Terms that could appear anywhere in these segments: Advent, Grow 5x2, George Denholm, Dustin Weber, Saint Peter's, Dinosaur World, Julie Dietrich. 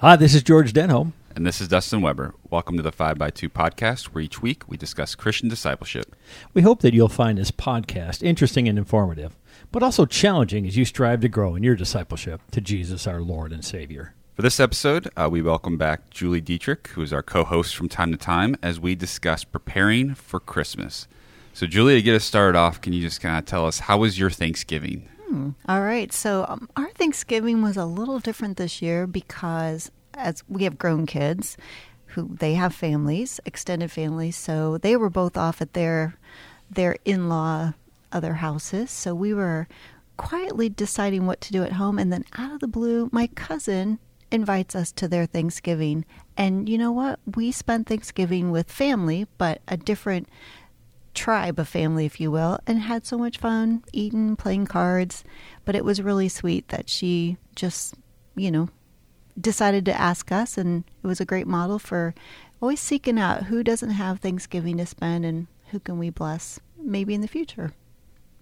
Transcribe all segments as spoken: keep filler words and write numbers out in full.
Hi, this is George Denholm. And this is Dustin Weber. Welcome to the five by two podcast, where each week we discuss Christian discipleship. We hope that you'll find this podcast interesting and informative, but also challenging as you strive to grow in your discipleship to Jesus, our Lord and Savior. For this episode, uh, we welcome back Julie Dietrich, who is our co-host from time to time, as we discuss preparing for Christmas. So, Julie, to get us started off, can you just kind of tell us, how was your Thanksgiving? Hmm. All right. So um, our Thanksgiving was a little different this year because as we have grown kids who they have families, extended families, so they were both off at their their in-law other houses. So we were quietly deciding what to do at home, and then out of the blue, my cousin invites us to their Thanksgiving. And you know what? We spent Thanksgiving with family, but a different tribe of family, if you will, and had so much fun eating, playing cards. But it was really sweet that she just, you know, decided to ask us, and it was a great model for always seeking out who doesn't have Thanksgiving to spend and who can we bless maybe in the future.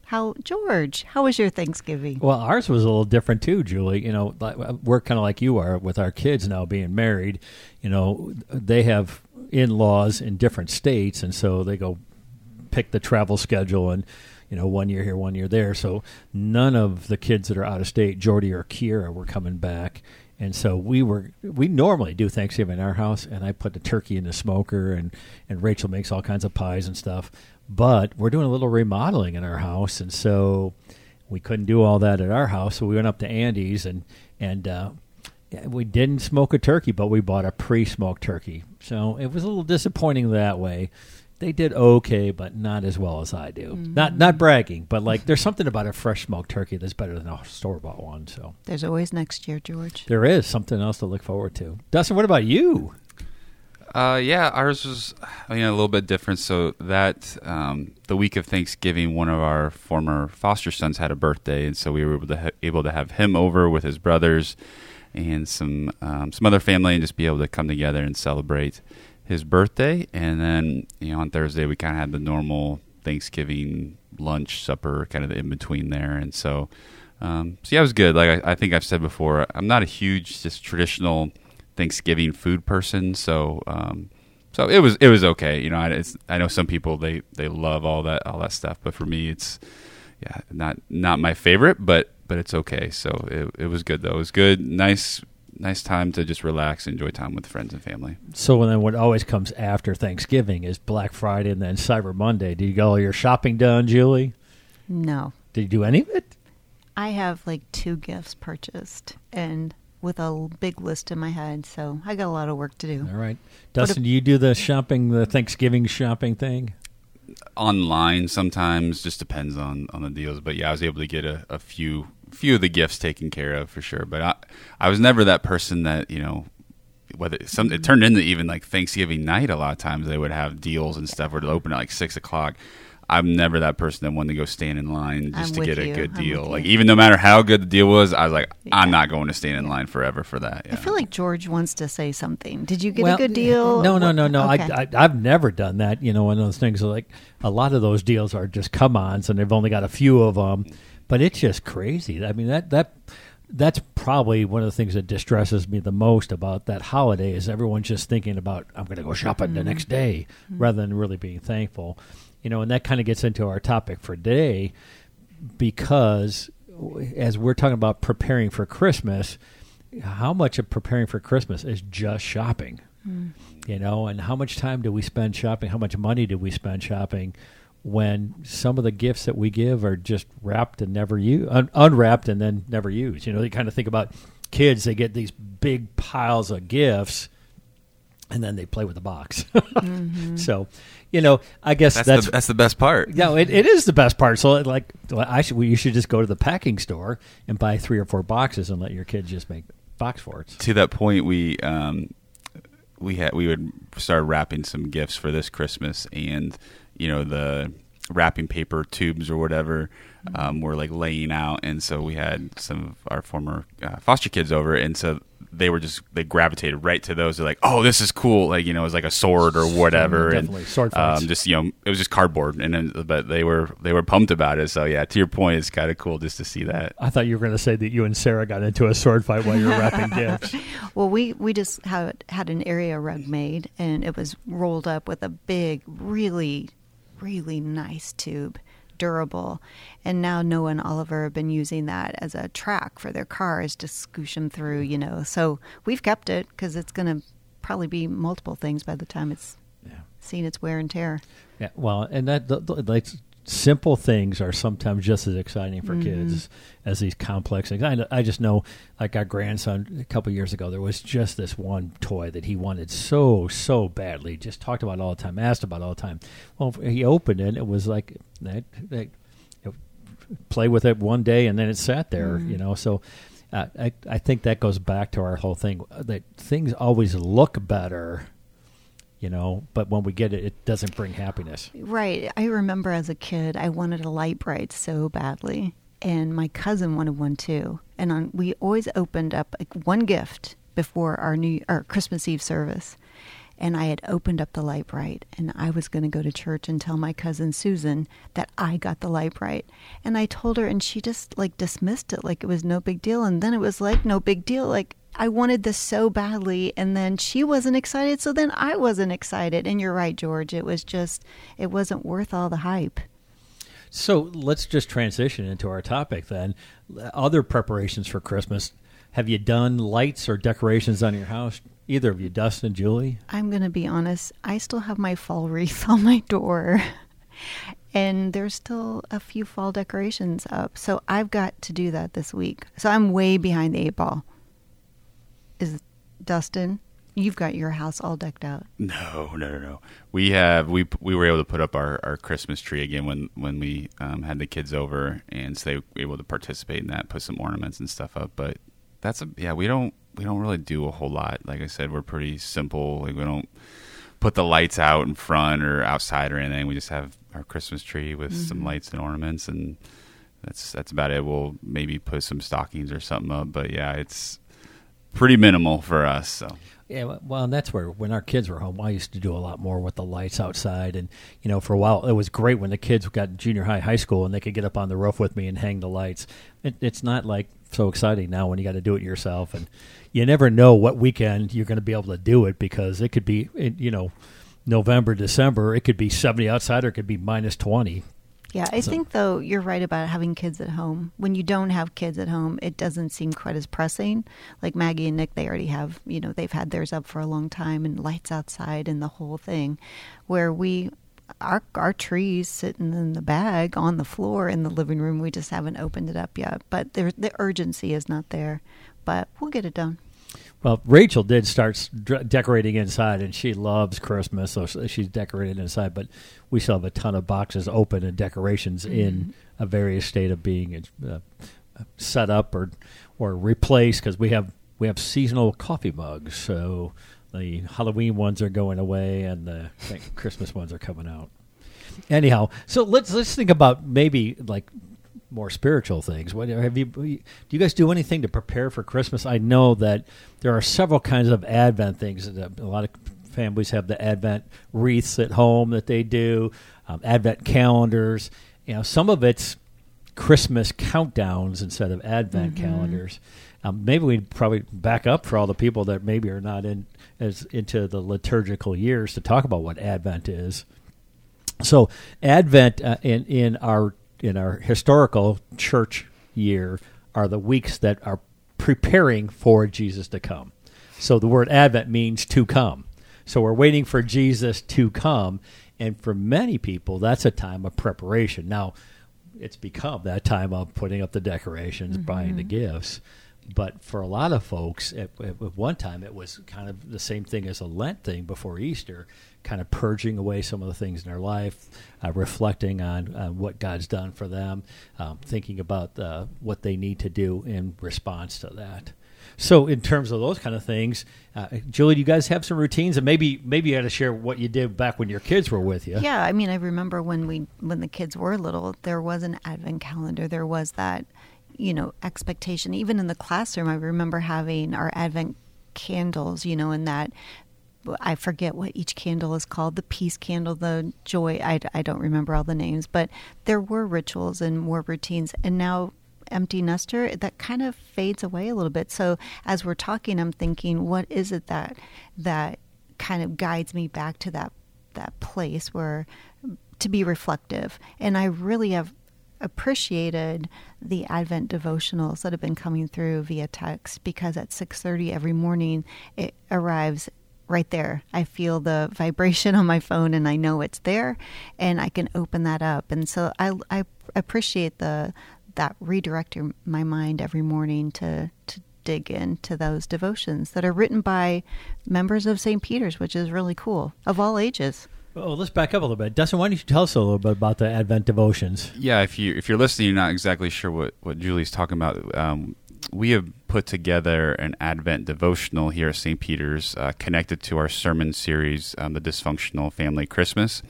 How, George, how was your Thanksgiving? Well, ours was a little different too, Julie. You know, we're kind of like you are with our kids now being married. You know, they have in-laws in different states, and so they go pick the travel schedule and, you know, one year here, one year there. So none of the kids that are out of state, Jordy or Kiera, were coming back. And so we were, we normally do Thanksgiving in our house, and I put the turkey in the smoker, and, and Rachel makes all kinds of pies and stuff. But we're doing a little remodeling in our house, and so we couldn't do all that at our house. So we went up to Andy's, and, and uh, we didn't smoke a turkey, but we bought a pre-smoked turkey. So it was a little disappointing that way. They did okay, but not as well as I do. Mm-hmm. Not not bragging, but like there's something about a fresh smoked turkey that's better than a store-bought one. So there's always next year, George. There is something else to look forward to. Dustin, what about you? Uh, yeah, ours was you know, a little bit different. So that um, the week of Thanksgiving, one of our former foster sons had a birthday, and so we were able to, ha- able to have him over with his brothers and some um, some other family, and just be able to come together and celebrate his birthday. And then, you know, on Thursday, we kind of had the normal Thanksgiving lunch, supper, kind of in between there. And so, um, so yeah, it was good. Like I, I think I've said before, I'm not a huge, just traditional Thanksgiving food person. So, um, so it was, it was okay. You know, I, it's, I know some people, they, they love all that, all that stuff, but for me, it's, yeah, not, not my favorite, but, but it's okay. So it, it was good though. It was good. Nice, Nice time to just relax, enjoy time with friends and family. So then what always comes after Thanksgiving is Black Friday and then Cyber Monday. Did you get all your shopping done, Julie? No. Did you do any of it? I have like two gifts purchased and with a big list in my head, so I got a lot of work to do. All right. Dustin, do you do the shopping, the Thanksgiving shopping thing? Online sometimes, just depends on, on the deals. But yeah, I was able to get a, a few... few of the gifts taken care of for sure, but I, I was never that person that, you know, whether some, it turned into even like Thanksgiving night, a lot of times they would have deals and stuff where it'd open at like six o'clock. I'm never that person that wanted to go stand in line just I'm to get a you. good deal. Like even no matter how good the deal was, I was like, yeah. I'm not going to stand in line forever for that. Yeah. I feel like George wants to say something. Did you get well, a good deal? No, no, no, no. Okay. I, I, I've never done that. You know, one of those things like a lot of those deals are just come-ons and they've only got a few of them. But it's just crazy. I mean, that that that's probably one of the things that distresses me the most about that holiday is everyone's just thinking about, I'm going to go shopping mm-hmm. the next day, mm-hmm. rather than really being thankful. You know, and that kind of gets into our topic for today, because as we're talking about preparing for Christmas, how much of preparing for Christmas is just shopping? Mm-hmm. You know, and how much time do we spend shopping? How much money do we spend shopping? When some of the gifts that we give are just wrapped and never used, un- unwrapped and then never used. You know, you kind of think about kids, they get these big piles of gifts and then they play with the box. mm-hmm. So, you know, I guess that's, that's, the, that's the best part. Yeah, you know, it, it is the best part. So it, like, I should, well, you should just go to the packing store and buy three or four boxes and let your kids just make box forts. To that point, we, um, we had, we would start wrapping some gifts for this Christmas, and you know, the wrapping paper tubes or whatever um, were like laying out. And so we had some of our former uh, foster kids over. And so they were just, they gravitated right to those. They're like, oh, this is cool. Like, you know, it was like a sword or whatever. Definitely. And sword fights. Um, just, you know, it was just cardboard. And then, but they were, they were pumped about it. So yeah, to your point, it's kind of cool just to see that. I thought you were going to say that you and Sarah got into a sword fight while you were wrapping gifts. Well, we, we just had, had an area rug made, and it was rolled up with a big, really, really nice tube. Durable. And now Noah and Oliver have been using that as a track for their cars to scoosh them through, you know. So we've kept it because it's going to probably be multiple things by the time it's yeah. seen its wear and tear. Yeah, well, and that the, the, like simple things are sometimes just as exciting for mm-hmm. kids as these complex things. I, I just know, like our grandson a couple years ago, there was just this one toy that he wanted so, so badly, just talked about all the time, asked about all the time. Well, he opened it, and it was like, that, that, you know, play with it one day, and then it sat there, mm-hmm. you know. So uh, I, I think that goes back to our whole thing, that things always look better, you know, but when we get it, it doesn't bring happiness. Right. I remember as a kid, I wanted a Light Bright so badly, and my cousin wanted one too. And on, we always opened up like one gift before our new our Christmas Eve service. And I had opened up the Light Bright, and I was going to go to church and tell my cousin Susan that I got the Light Bright. And I told her, and she just like dismissed it like it was no big deal. And then it was like no big deal, like, I wanted this so badly, and then she wasn't excited, so then I wasn't excited. And you're right, George. It was just, it wasn't worth all the hype. So let's just transition into our topic then. Other preparations for Christmas. Have you done lights or decorations on your house? Either of you, Dustin, Julie? I'm going to be honest. I still have my fall wreath on my door, and there's still a few fall decorations up. So I've got to do that this week. So I'm way behind the eight ball. Is Dustin, you've got your house all decked out? No, no, no, no. We have we we were able to put up our, our Christmas tree again when when we um, had the kids over, and so they were able to participate in that, put some ornaments and stuff up. But that's a yeah. We don't we don't really do a whole lot. Like I said, we're pretty simple. Like we don't put the lights out in front or outside or anything. We just have our Christmas tree with mm-hmm. some lights and ornaments, and that's that's about it. We'll maybe put some stockings or something up, but yeah, it's pretty minimal for us. So yeah, well, and that's where when our kids were home, I used to do a lot more with the lights outside. And, you know, for a while, it was great when the kids got junior high, high school, and they could get up on the roof with me and hang the lights. It, it's not like so exciting now when you got to do it yourself. And you never know what weekend you're going to be able to do it, because it could be, you know, November, December, it could be seventy outside, or it could be minus twenty. Yeah, I so. think, though, you're right about having kids at home. When you don't have kids at home, it doesn't seem quite as pressing. Like Maggie and Nick, they already have, you know, they've had theirs up for a long time, and lights outside and the whole thing. Where we, our, our trees sitting in the bag on the floor in the living room, we just haven't opened it up yet. But there, the urgency is not there. But we'll get it done. Well, Rachel did start decorating inside, and she loves Christmas, so she's decorated inside. But we still have a ton of boxes open and decorations mm-hmm. in a various state of being uh, set up or or replaced, because we have we have seasonal coffee mugs. So the Halloween ones are going away, and the Christmas ones are coming out. Anyhow, so let's let's think about maybe like. More spiritual things. What have you? Do you guys do anything to prepare for Christmas? I know that there are several kinds of Advent things. A lot of families have the Advent wreaths at home that they do, um, Advent calendars. You know, some of it's Christmas countdowns instead of Advent mm-hmm. calendars. Um, maybe we'd probably back up for all the people that maybe are not in as into the liturgical years to talk about what Advent is. So Advent uh, in in our in our historical church year are the weeks that are preparing for Jesus to come. So the word Advent means to come. So we're waiting for Jesus to come. And for many people, that's a time of preparation. Now, it's become that time of putting up the decorations, mm-hmm. buying the gifts. But for a lot of folks, at, at one time, it was kind of the same thing as a Lent thing before Easter, kind of purging away some of the things in their life, uh, reflecting on uh, what God's done for them, um, thinking about uh, what they need to do in response to that. So in terms of those kind of things, uh, Julie, do you guys have some routines? And maybe maybe you had to share what you did back when your kids were with you. Yeah, I mean, I remember when we when the kids were little, there was an Advent calendar. There was that, you know, expectation. Even in the classroom, I remember having our Advent candles, you know, and that, I forget what each candle is called, the peace candle, the joy, I, I don't remember all the names, but there were rituals and were routines. And now empty nester, that kind of fades away a little bit. So as we're talking, I'm thinking, what is it that that kind of guides me back to that that place where to be reflective? And I really have appreciated the Advent devotionals that have been coming through via text, because at six thirty every morning it arrives right there. I feel the vibration on my phone and I know it's there and I can open that up. And so I, I appreciate the that redirecting my mind every morning to, to dig into those devotions that are written by members of Saint Peter's, which is really cool, of all ages. Oh, let's back up a little bit. Dustin, why don't you tell us a little bit about the Advent devotions? Yeah, if, you, if you're listening, you're not exactly sure what, what Julie's talking about. Um, we have put together an Advent devotional here at Saint Peter's uh, connected to our sermon series, um, The Dysfunctional Family Christmas.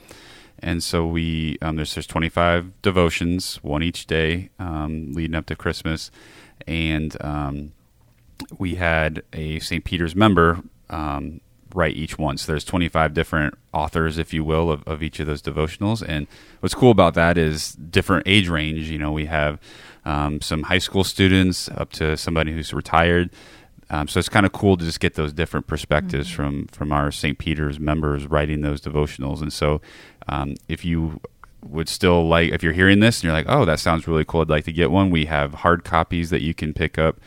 And so we um, there's, there's twenty-five devotions, one each day, um, leading up to Christmas. And um, we had a Saint Peter's member um write each one. So there's twenty-five different authors, if you will, of, of each of those devotionals. And what's cool about that is different age range. You know, we have um, some high school students up to somebody who's retired. Um, so it's kind of cool to just get those different perspectives mm-hmm. from, from our Saint Peter's members writing those devotionals. And so um, if you would still like, if you're hearing this and you're like, oh, that sounds really cool, I'd like to get one, we have hard copies that you can pick up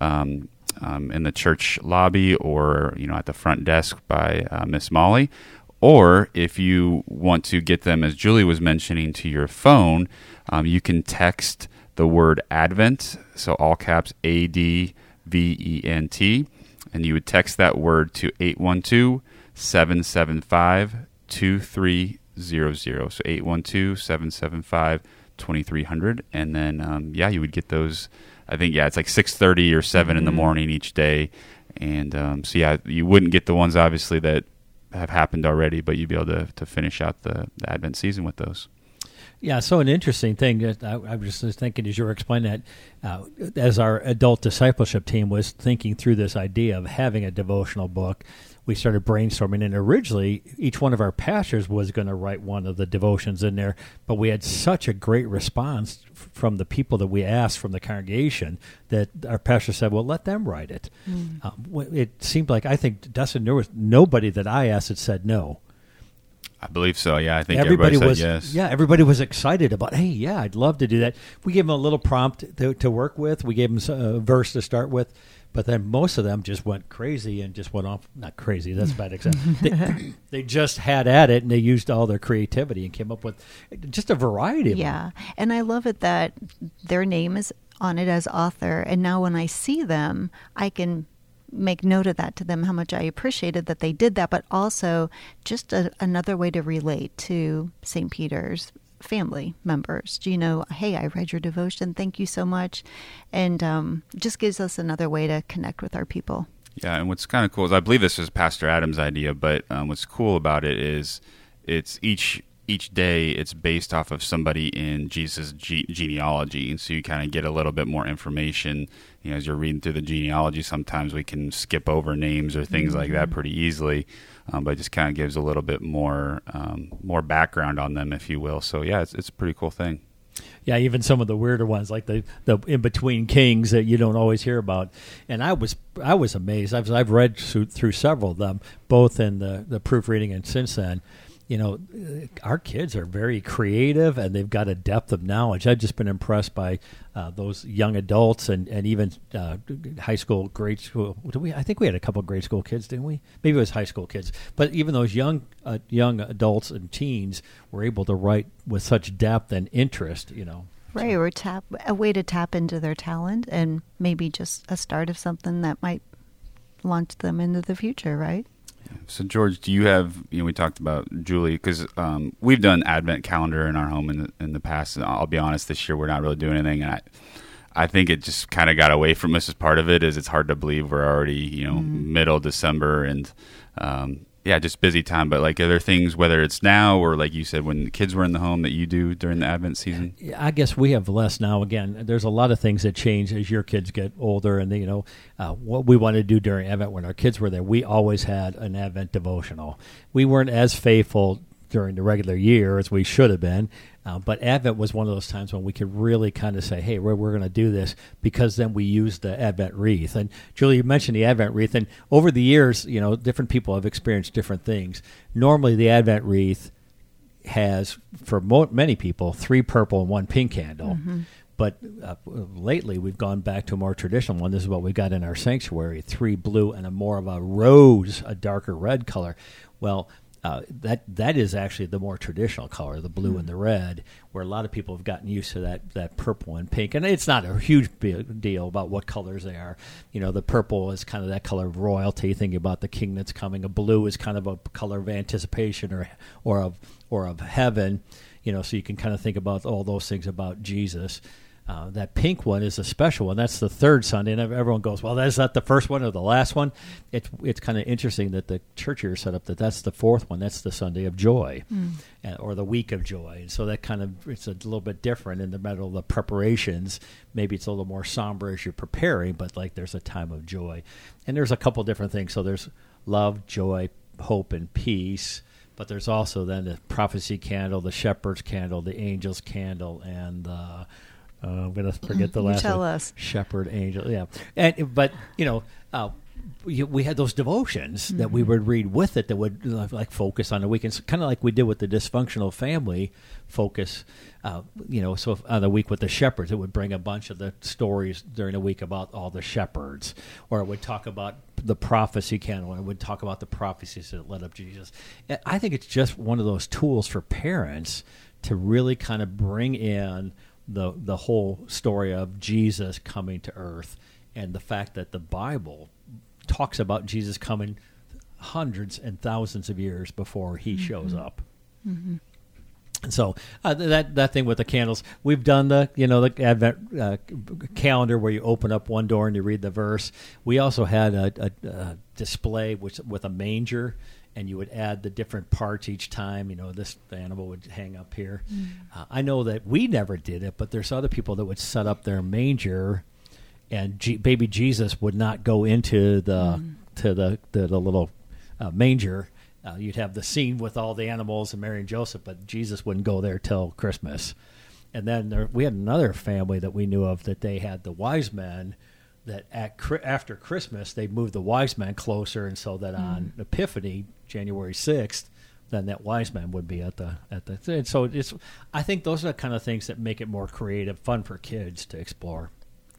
um Um, in the church lobby, or you know, at the front desk by uh, Miss Molly, or if you want to get them, as Julie was mentioning, to your phone, um, you can text the word Advent, so all caps A D V E N T, and you would text that word to eight one two, seven seven five, two three zero zero. So eight one two, seven seven five, two three zero zero, and then um, yeah, you would get those. I think, yeah, it's like six thirty or seven mm-hmm. in the morning each day. And um, so, yeah, you wouldn't get the ones, obviously, that have happened already, but you'd be able to, to finish out the, the Advent season with those. Yeah, so an interesting thing, that I, I was just thinking as you were explaining that, uh, as our adult discipleship team was thinking through this idea of having a devotional book, we started brainstorming, and originally each one of our pastors was going to write one of the devotions in there, but we had such a great response f- from the people that we asked from the congregation that our pastor said, well, let them write it. Mm. Um, it seemed like, I think, Dustin, there was nobody that I asked that said no. I believe so, yeah. I think everybody, everybody was, said yes. Yeah, everybody was excited about, hey, yeah, I'd love to do that. We gave them a little prompt to, to work with. We gave them a verse to start with. But then most of them just went crazy and just went off. Not crazy, that's a bad example. They, they just had at it, and they used all their creativity and came up with just a variety of yeah. them. Yeah, and I love it that their name is on it as author. And now when I see them, I can make note of that to them, how much I appreciated that they did that, but also just a, another way to relate to Saint Peter's family members. You know, hey, I read your devotion. Thank you so much. And um, just gives us another way to connect with our people. Yeah, and what's kind of cool is, I believe this is Pastor Adam's idea, but um, what's cool about it is it's each each day it's based off of somebody in Jesus' ge- genealogy. And so you kind of get a little bit more information. You know, as you're reading through the genealogy, sometimes we can skip over names or things mm-hmm. like that pretty easily. Um, but it just kind of gives a little bit more um, more background on them, if you will. So, yeah, it's it's a pretty cool thing. Yeah, even some of the weirder ones, like the, the in-between kings that you don't always hear about. And I was I was amazed. I've, I've read through, through several of them, both in the, the proofreading and since then. You know, our kids are very creative, and they've got a depth of knowledge. I've just been impressed by uh, those young adults, and and even uh, high school, grade school. Did we? I think we had a couple of grade school kids, didn't we? Maybe it was high school kids. But even those young uh, young adults and teens were able to write with such depth and interest. You know, right? So. Or tap a way to tap into their talent, and maybe just a start of something that might launch them into the future, right? So, George, do you have, you know, we talked about Julie, because um, we've done Advent calendar in our home in the, in the past, and I'll be honest, this year we're not really doing anything, and I, I think it just kind of got away from us as part of it, is it's hard to believe we're already, you know, mm-hmm. middle December, and um, yeah, just busy time. But like, are there things, whether it's now or like you said, when the kids were in the home, that you do during the Advent season? I guess we have less now. Again, there's a lot of things that change as your kids get older, and they, you know, uh, what we wanted to do during Advent when our kids were there, we always had an Advent devotional. We weren't as faithful during the regular year as we should have been. Uh, but Advent was one of those times when we could really kind of say, hey, we're, we're going to do this, because then we used the Advent wreath. And Julie, you mentioned the Advent wreath. And over the years, you know, different people have experienced different things. Normally the Advent wreath has, for mo- many people, three purple and one pink candle. Mm-hmm. But uh, lately we've gone back to a more traditional one. This is what we got in our sanctuary, three blue and a more of a rose, a darker red color. Well, Uh, that that is actually the more traditional color, the blue mm. and the red, where a lot of people have gotten used to that, that purple and pink. And it's not a huge big deal about what colors they are. You know, the purple is kind of that color of royalty, thinking about the king that's coming. A blue is kind of a color of anticipation or or of or of heaven. You know, so you can kind of think about all those things about Jesus. Uh, that pink one is a special one. That's the third Sunday, and everyone goes, well, that's not the first one or the last one. It's it's kind of interesting that the church here set up that that's the fourth one. That's the Sunday of joy, mm. uh, or the week of joy. And so that kind of, it's a little bit different in the middle of the preparations. Maybe it's a little more somber as you're preparing, but like there's a time of joy. And there's a couple different things. So there's love, joy, hope, and peace. But there's also then the prophecy candle, the shepherd's candle, the angel's candle, and the... Uh, I'm going to forget the last tell one. Us. Shepherd, angel, yeah. And, but, you know, uh, we, we had those devotions mm-hmm. that we would read with it that would, uh, like, focus on the weekends, kind of like we did with the dysfunctional family focus, uh, you know, so if, on the week with the shepherds, it would bring a bunch of the stories during the week about all the shepherds, or it would talk about the prophecy candle, and it would talk about the prophecies that led up to Jesus. And I think it's just one of those tools for parents to really kind of bring in the the whole story of Jesus coming to earth, and the fact that the Bible talks about Jesus coming hundreds and thousands of years before he mm-hmm. shows up. Mm-hmm. And so uh, that that thing with the candles, we've done the, you know, the Advent uh, calendar where you open up one door and you read the verse. We also had a, a, a display which, with a manger, and you would add the different parts each time. You know, this animal would hang up here. Mm. Uh, I know that we never did it, but there's other people that would set up their manger, and G- baby Jesus would not go into the mm. to the the, the little uh, manger. Uh, you'd have the scene with all the animals and Mary and Joseph, but Jesus wouldn't go there till Christmas. And then there, we had another family that we knew of that they had the wise men, that at, after Christmas, they moved the wise men closer, and so that mm. on Epiphany, January sixth, then that wise man would be at the at the. And so it's, I think those are the kind of things that make it more creative, fun for kids to explore.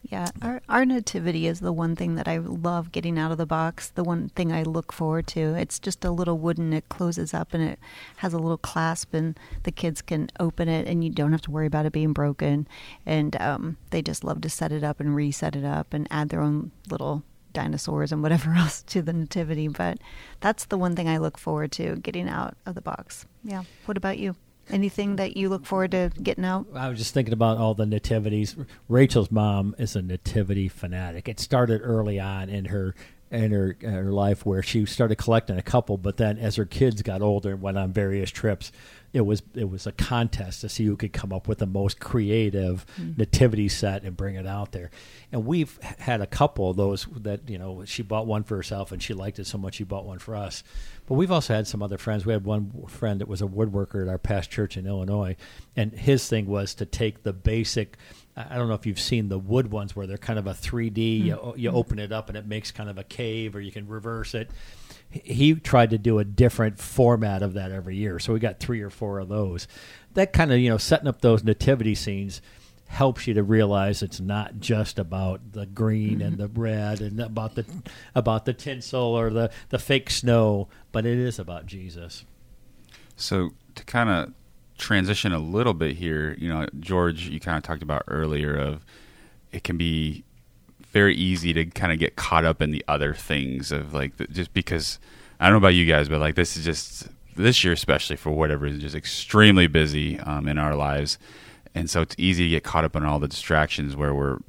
Yeah, our our nativity is the one thing that I love getting out of the box, the one thing I look forward to. It's just a little wooden, it closes up and it has a little clasp, and the kids can open it and you don't have to worry about it being broken. And um, they just love to set it up and reset it up and add their own little dinosaurs and whatever else to the nativity. But that's the one thing I look forward to, getting out of the box. Yeah. What about you? Anything that you look forward to getting out? I was just thinking about all the nativities. Rachel's mom is a nativity fanatic. It started early on in her in her, in her life, where she started collecting a couple, but then as her kids got older and went on various trips, it was it was a contest to see who could come up with the most creative mm-hmm. nativity set and bring it out there. And we've had a couple of those that, you know, she bought one for herself and she liked it so much she bought one for us. But we've also had some other friends. We had one friend that was a woodworker at our past church in Illinois, and his thing was to take the basic, I don't know if you've seen the wood ones where they're kind of a three D, mm-hmm. you, you open it up and it makes kind of a cave, or you can reverse it. He tried to do a different format of that every year. So we got three or four of those. That kind of, you know, setting up those nativity scenes helps you to realize it's not just about the green and the red and about the about the tinsel or the, the fake snow, but it is about Jesus. So to kind of transition a little bit here, you know, George, you kind of talked about earlier of it can be very easy to kind of get caught up in the other things of like, the, just because I don't know about you guys, but like this is just this year, especially for whatever, is just extremely busy um, in our lives. And so it's easy to get caught up in all the distractions where we're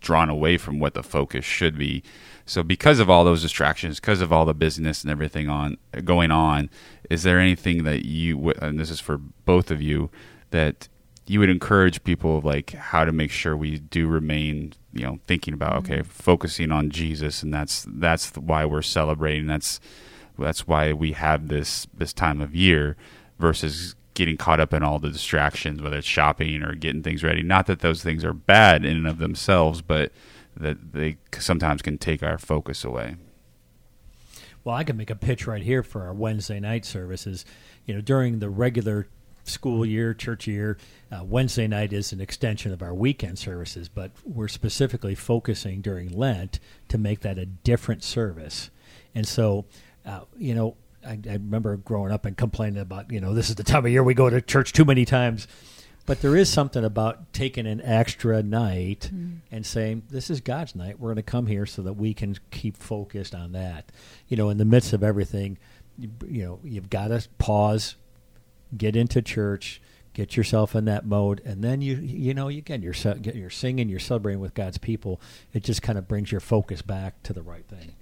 drawn away from what the focus should be. So because of all those distractions, because of all the business and everything on going on, is there anything that you, and this is for both of you, that you would encourage people, like how to make sure we do remain, you know, thinking about, okay, focusing on Jesus, and that's that's why we're celebrating, that's that's why we have this this time of year, versus getting caught up in all the distractions, whether it's shopping or getting things ready. Not that those things are bad in and of themselves, but that they sometimes can take our focus away. Well, I can make a pitch right here for our Wednesday night services. You know, during the regular school year, church year, uh, Wednesday night is an extension of our weekend services, but we're specifically focusing during Lent to make that a different service. And so, uh, you know, I, I remember growing up and complaining about, you know, this is the time of year we go to church too many times. But there is something about taking an extra night mm. and saying, this is God's night. We're going to come here so that we can keep focused on that. You know, in the midst of everything, you, you know, you've got to pause, get into church, get yourself in that mode. And then, you you know, you can, you're, you're singing, you're celebrating with God's people. It just kind of brings your focus back to the right thing.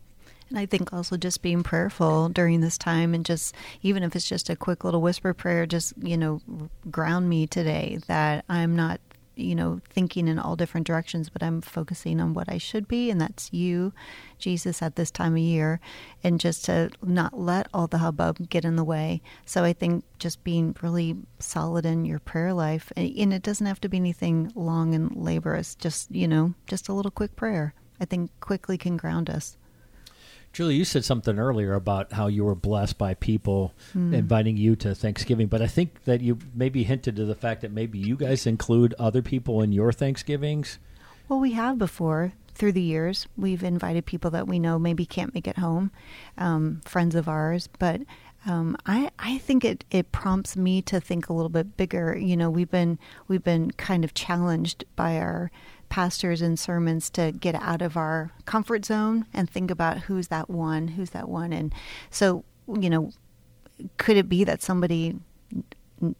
And I think also just being prayerful during this time, and just, even if it's just a quick little whisper prayer, just, you know, ground me today, that I'm not, you know, thinking in all different directions, but I'm focusing on what I should be. And that's you, Jesus, at this time of year, and just to not let all the hubbub get in the way. So I think just being really solid in your prayer life, and it doesn't have to be anything long and laborious, just, you know, just a little quick prayer, I think quickly can ground us. Julie, you said something earlier about how you were blessed by people mm. inviting you to Thanksgiving, but I think that you maybe hinted to the fact that maybe you guys include other people in your Thanksgivings. Well, we have before. Through the years, we've invited people that we know maybe can't make it home, um, friends of ours, but Um, I, I think it, it prompts me to think a little bit bigger. You know, we've been we've been kind of challenged by our pastors and sermons to get out of our comfort zone and think about who's that one, who's that one. And so, you know, could it be that somebody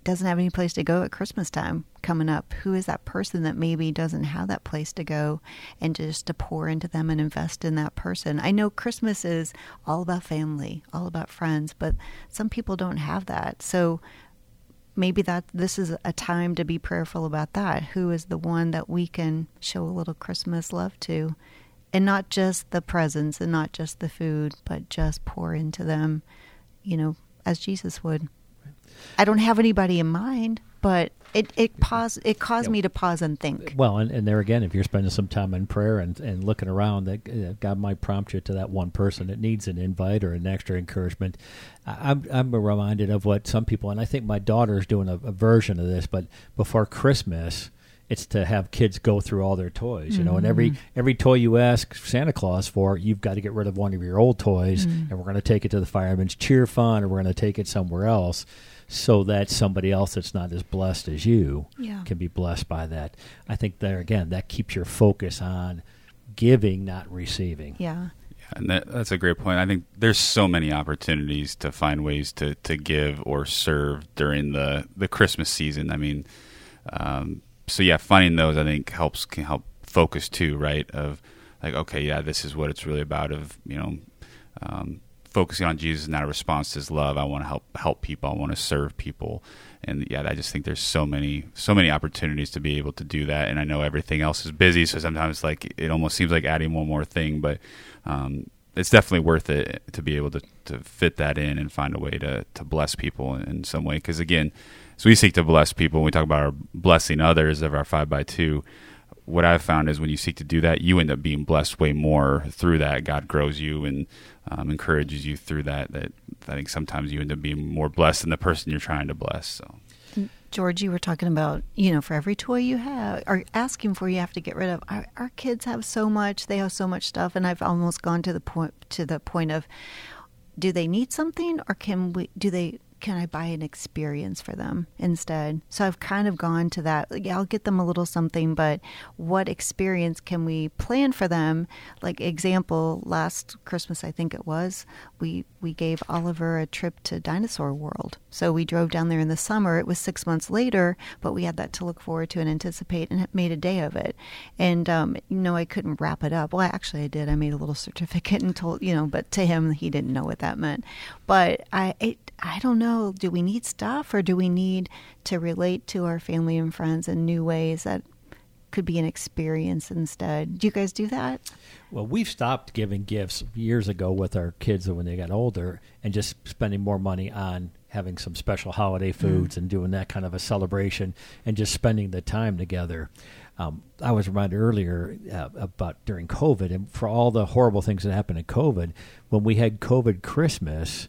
doesn't have any place to go at Christmas time coming up? Who is that person that maybe doesn't have that place to go, and just to pour into them and invest in that person? I know Christmas is all about family, all about friends, but some people don't have that. So maybe that this is a time to be prayerful about that. Who is the one that we can show a little Christmas love to, and not just the presents and not just the food, but just pour into them, you know, as Jesus would. I don't have anybody in mind, but it it pause it caused yeah. me to pause and think. Well, and, and there again, if you're spending some time in prayer and, and looking around, that uh, God might prompt you to that one person that needs an invite or an extra encouragement. I, I'm I'm reminded of what some people, and I think my daughter is doing a, a version of this, but before Christmas, it's to have kids go through all their toys, you know, mm-hmm. and every every toy you ask Santa Claus for, you've got to get rid of one of your old toys, mm-hmm. and we're going to take it to the Fireman's Cheer Fund, or we're going to take it somewhere else, so that somebody else that's not as blessed as you yeah. can be blessed by that. I think there again, that keeps your focus on giving, not receiving. Yeah. yeah and that, that's a great point. I think there's so many opportunities to find ways to, to give or serve during the, the Christmas season. I mean, um, so yeah, finding those I think helps can help focus too, right? Of like, okay, yeah, this is what it's really about of, you know, um, focusing on Jesus, not a response to his love. I want to help help people. I want to serve people. And yeah, I just think there's so many so many opportunities to be able to do that. And I know everything else is busy, so sometimes like it almost seems like adding one more thing, but um, it's definitely worth it to be able to, to fit that in and find a way to, to bless people in, in some way. Because again, so we seek to bless people. When we talk about our blessing others of our five by two, what I've found is when you seek to do that, you end up being blessed way more through that. God grows you and um, encourages you through that, that I think sometimes you end up being more blessed than the person you're trying to bless. So, George, you were talking about, you know, for every toy you have or asking for, you have to get rid of. Our, our kids have so much, they have so much stuff. And I've almost gone to the point, to the point of, do they need something, or can we, do they, can I buy an experience for them instead? So I've kind of gone to that. Yeah, I'll get them a little something, but what experience can we plan for them? Like example, last Christmas, I think it was, we, we gave Oliver a trip to Dinosaur World. So we drove down there in the summer. It was six months later, but we had that to look forward to and anticipate and made a day of it. And, um, you know, I couldn't wrap it up. Well, actually I did. I made a little certificate and told, you know, but to him, he didn't know what that meant. But I, it, I don't know, do we need stuff or do we need to relate to our family and friends in new ways that could be an experience instead? Do you guys do that? Well, we've stopped giving gifts years ago with our kids when they got older and just spending more money on having some special holiday foods mm. and doing that kind of a celebration and just spending the time together. Um, I was reminded earlier uh, about during COVID and for all the horrible things that happened in COVID, when we had COVID Christmas,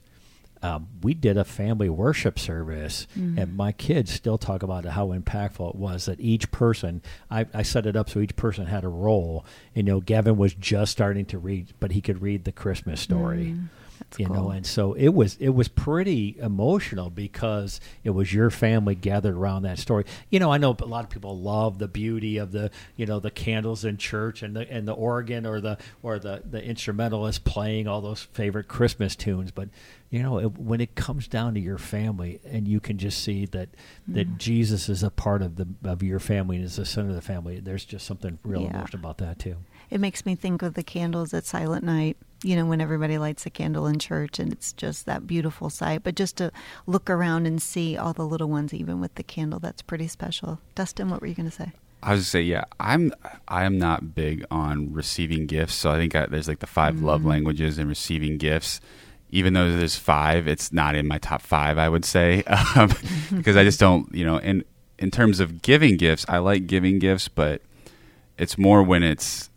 Um, we did a family worship service, mm-hmm. and my kids still talk about how impactful it was that each person, I, I set it up so each person had a role. You know, Gavin was just starting to read, but he could read the Christmas story. Mm-hmm. That's you cool. know, and so it was it was pretty emotional because it was your family gathered around that story. You know, I know a lot of people love the beauty of the you know the candles in church and the and the organ or the or the the instrumentalist playing all those favorite Christmas tunes. But you know, it, when it comes down to your family, and you can just see that that mm. Jesus is a part of the of your family and is the center of the family. There's just something real yeah. emotional about that too. It makes me think of the candles at Silent Night. You know, when everybody lights a candle in church and it's just that beautiful sight. But just to look around and see all the little ones, even with the candle, that's pretty special. Dustin, what were you going to say? I was going to say, yeah, I'm I'm not big on receiving gifts. So I think I, there's like the five mm-hmm. love languages and receiving gifts. Even though there's five, it's not in my top five, I would say, um, because I just don't, you know, in, in terms of giving gifts, I like giving gifts, but it's more when it's,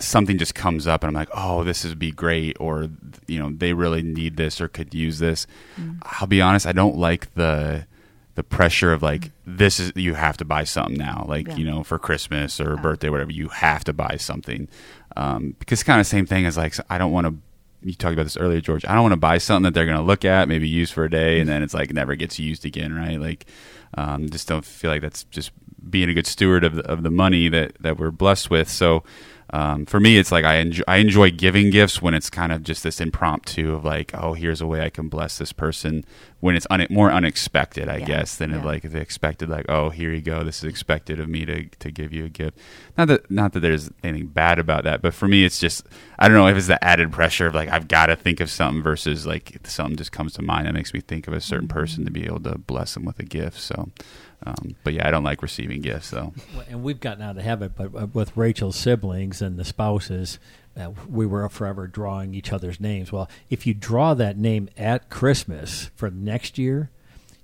something just comes up and I'm like, oh, this would be great. Or, you know, they really need this or could use this. Mm-hmm. I'll be honest. I don't like the, the pressure of like, mm-hmm. this is, you have to buy something now, like, yeah. you know, for Christmas or yeah. birthday, whatever, you have to buy something. Um, because it's kind of the same thing as like, I don't want to, you talked about this earlier, George, I don't want to buy something that they're going to look at, maybe use for a day. Mm-hmm. And then it's like, never gets used again. Right. Like, um, just don't feel like that's just being a good steward of the, of the money that, that we're blessed with. So, Um, for me, it's like I enjoy, I enjoy giving gifts when it's kind of just this impromptu of like, oh, here's a way I can bless this person when it's un- more unexpected, I yeah. guess, than yeah. if like the expected, like, oh, here you go. This is expected of me to, to give you a gift. Not that not that there's anything bad about that, but for me, it's just, I don't know if it's the added pressure of like, I've got to think of something versus like if something just comes to mind that makes me think of a certain mm-hmm. person to be able to bless them with a gift. So. Um, but yeah, I don't like receiving gifts, though. And we've gotten out of the habit, but with Rachel's siblings and the spouses, uh, we were forever drawing each other's names. Well, if you draw that name at Christmas for next year,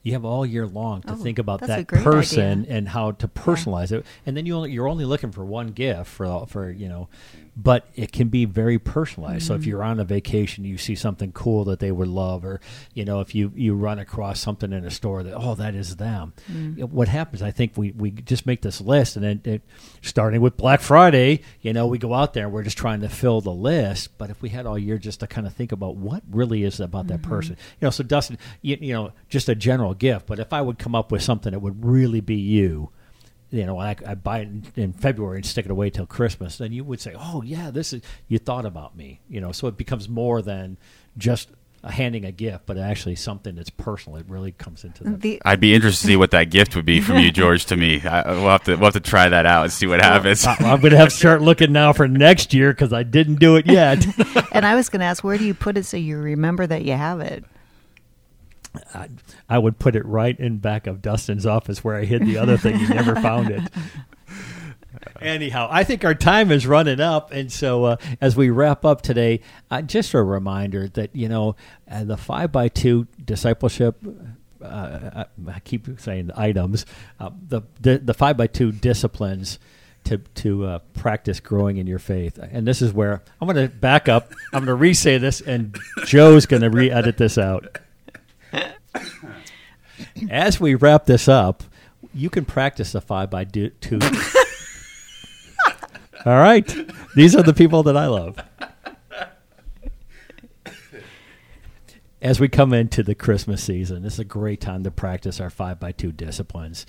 you have all year long to oh, think about that person idea. And how to personalize yeah. it. And then you only, you're only looking for one gift for, for you know, but it can be very personalized. Mm-hmm. So if you're on a vacation, you see something cool that they would love, or, you know, if you, you run across something in a store that, oh, that is them. Mm-hmm. What happens, I think we, we just make this list, and then it, starting with Black Friday, you know, we go out there and we're just trying to fill the list. But if we had all year just to kind of think about what really is about mm-hmm. that person, you know, so Dustin, you, you know, just a general gift. But if I would come up with something that would really be you, you know, I, I buy it in, in February and stick it away till Christmas, then you would say, oh, yeah, this is, you thought about me, you know, so it becomes more than just a handing a gift, but actually something that's personal. It really comes into that. The, I'd be interested to see what that gift would be from you, George, to me. I, we'll have to we'll have to try that out and see what happens. I, I'm going to have to start looking now for next year because I didn't do it yet. And I was going to ask, where do you put it so you remember that you have it? I, I would put it right in back of Dustin's office where I hid the other thing. He never found it. Anyhow, I think our time is running up. And so uh, as we wrap up today, uh, just a reminder that, you know, uh, the five by two discipleship, uh, I, I keep saying the items, uh, the, the the five by two disciplines to to uh, practice growing in your faith. And this is where I'm going to back up. I'm going to re-say this, and Joe's going to re-edit this out. As we wrap this up, you can practice the five by do, two. All right. These are the people that I love. as we come into the Christmas season, this is a great time to practice our five by two disciplines.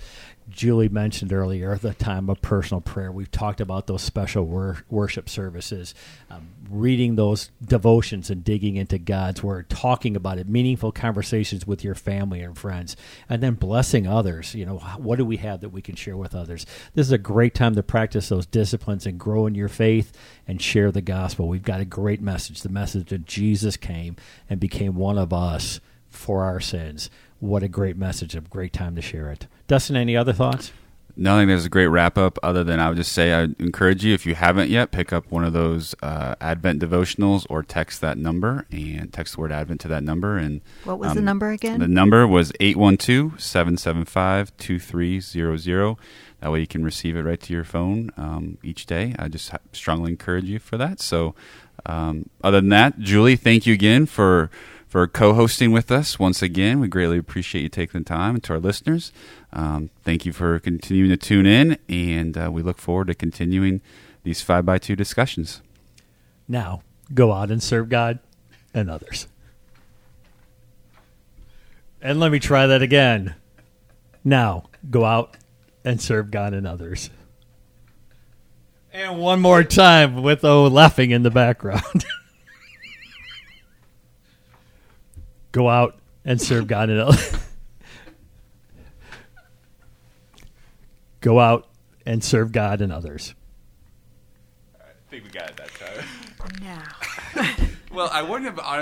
Julie mentioned earlier the time of personal prayer. We've talked about those special wor- worship services, um, reading those devotions and digging into God's Word, talking about it, meaningful conversations with your family and friends, and then blessing others. You know, what do we have that we can share with others? This is a great time to practice those disciplines and grow in your faith and share the gospel. We've got a great message, the message that Jesus came and became one of us for our sins. What a great message, a great time to share it. Dustin, any other thoughts? No, I think there's a great wrap-up, other than I would just say I encourage you, if you haven't yet, pick up one of those uh, Advent devotionals or text that number and text the word Advent to that number. And what was um, the number again? The number was eight one two, seven seven five, two three zero zero. That way you can receive it right to your phone um, each day. I just strongly encourage you for that. So um, other than that, Julie, thank you again for... for co-hosting with us once again. We greatly appreciate you taking the time. And to our listeners, um, thank you for continuing to tune in, and uh, we look forward to continuing these five by two discussions. Now, go out and serve God and others. And let me try that again. Now, go out and serve God and others. And one more time with O laughing in the background. Go out and serve God and others. Go out and serve God and others. I think we got it that time. No. Well, I wouldn't have honestly.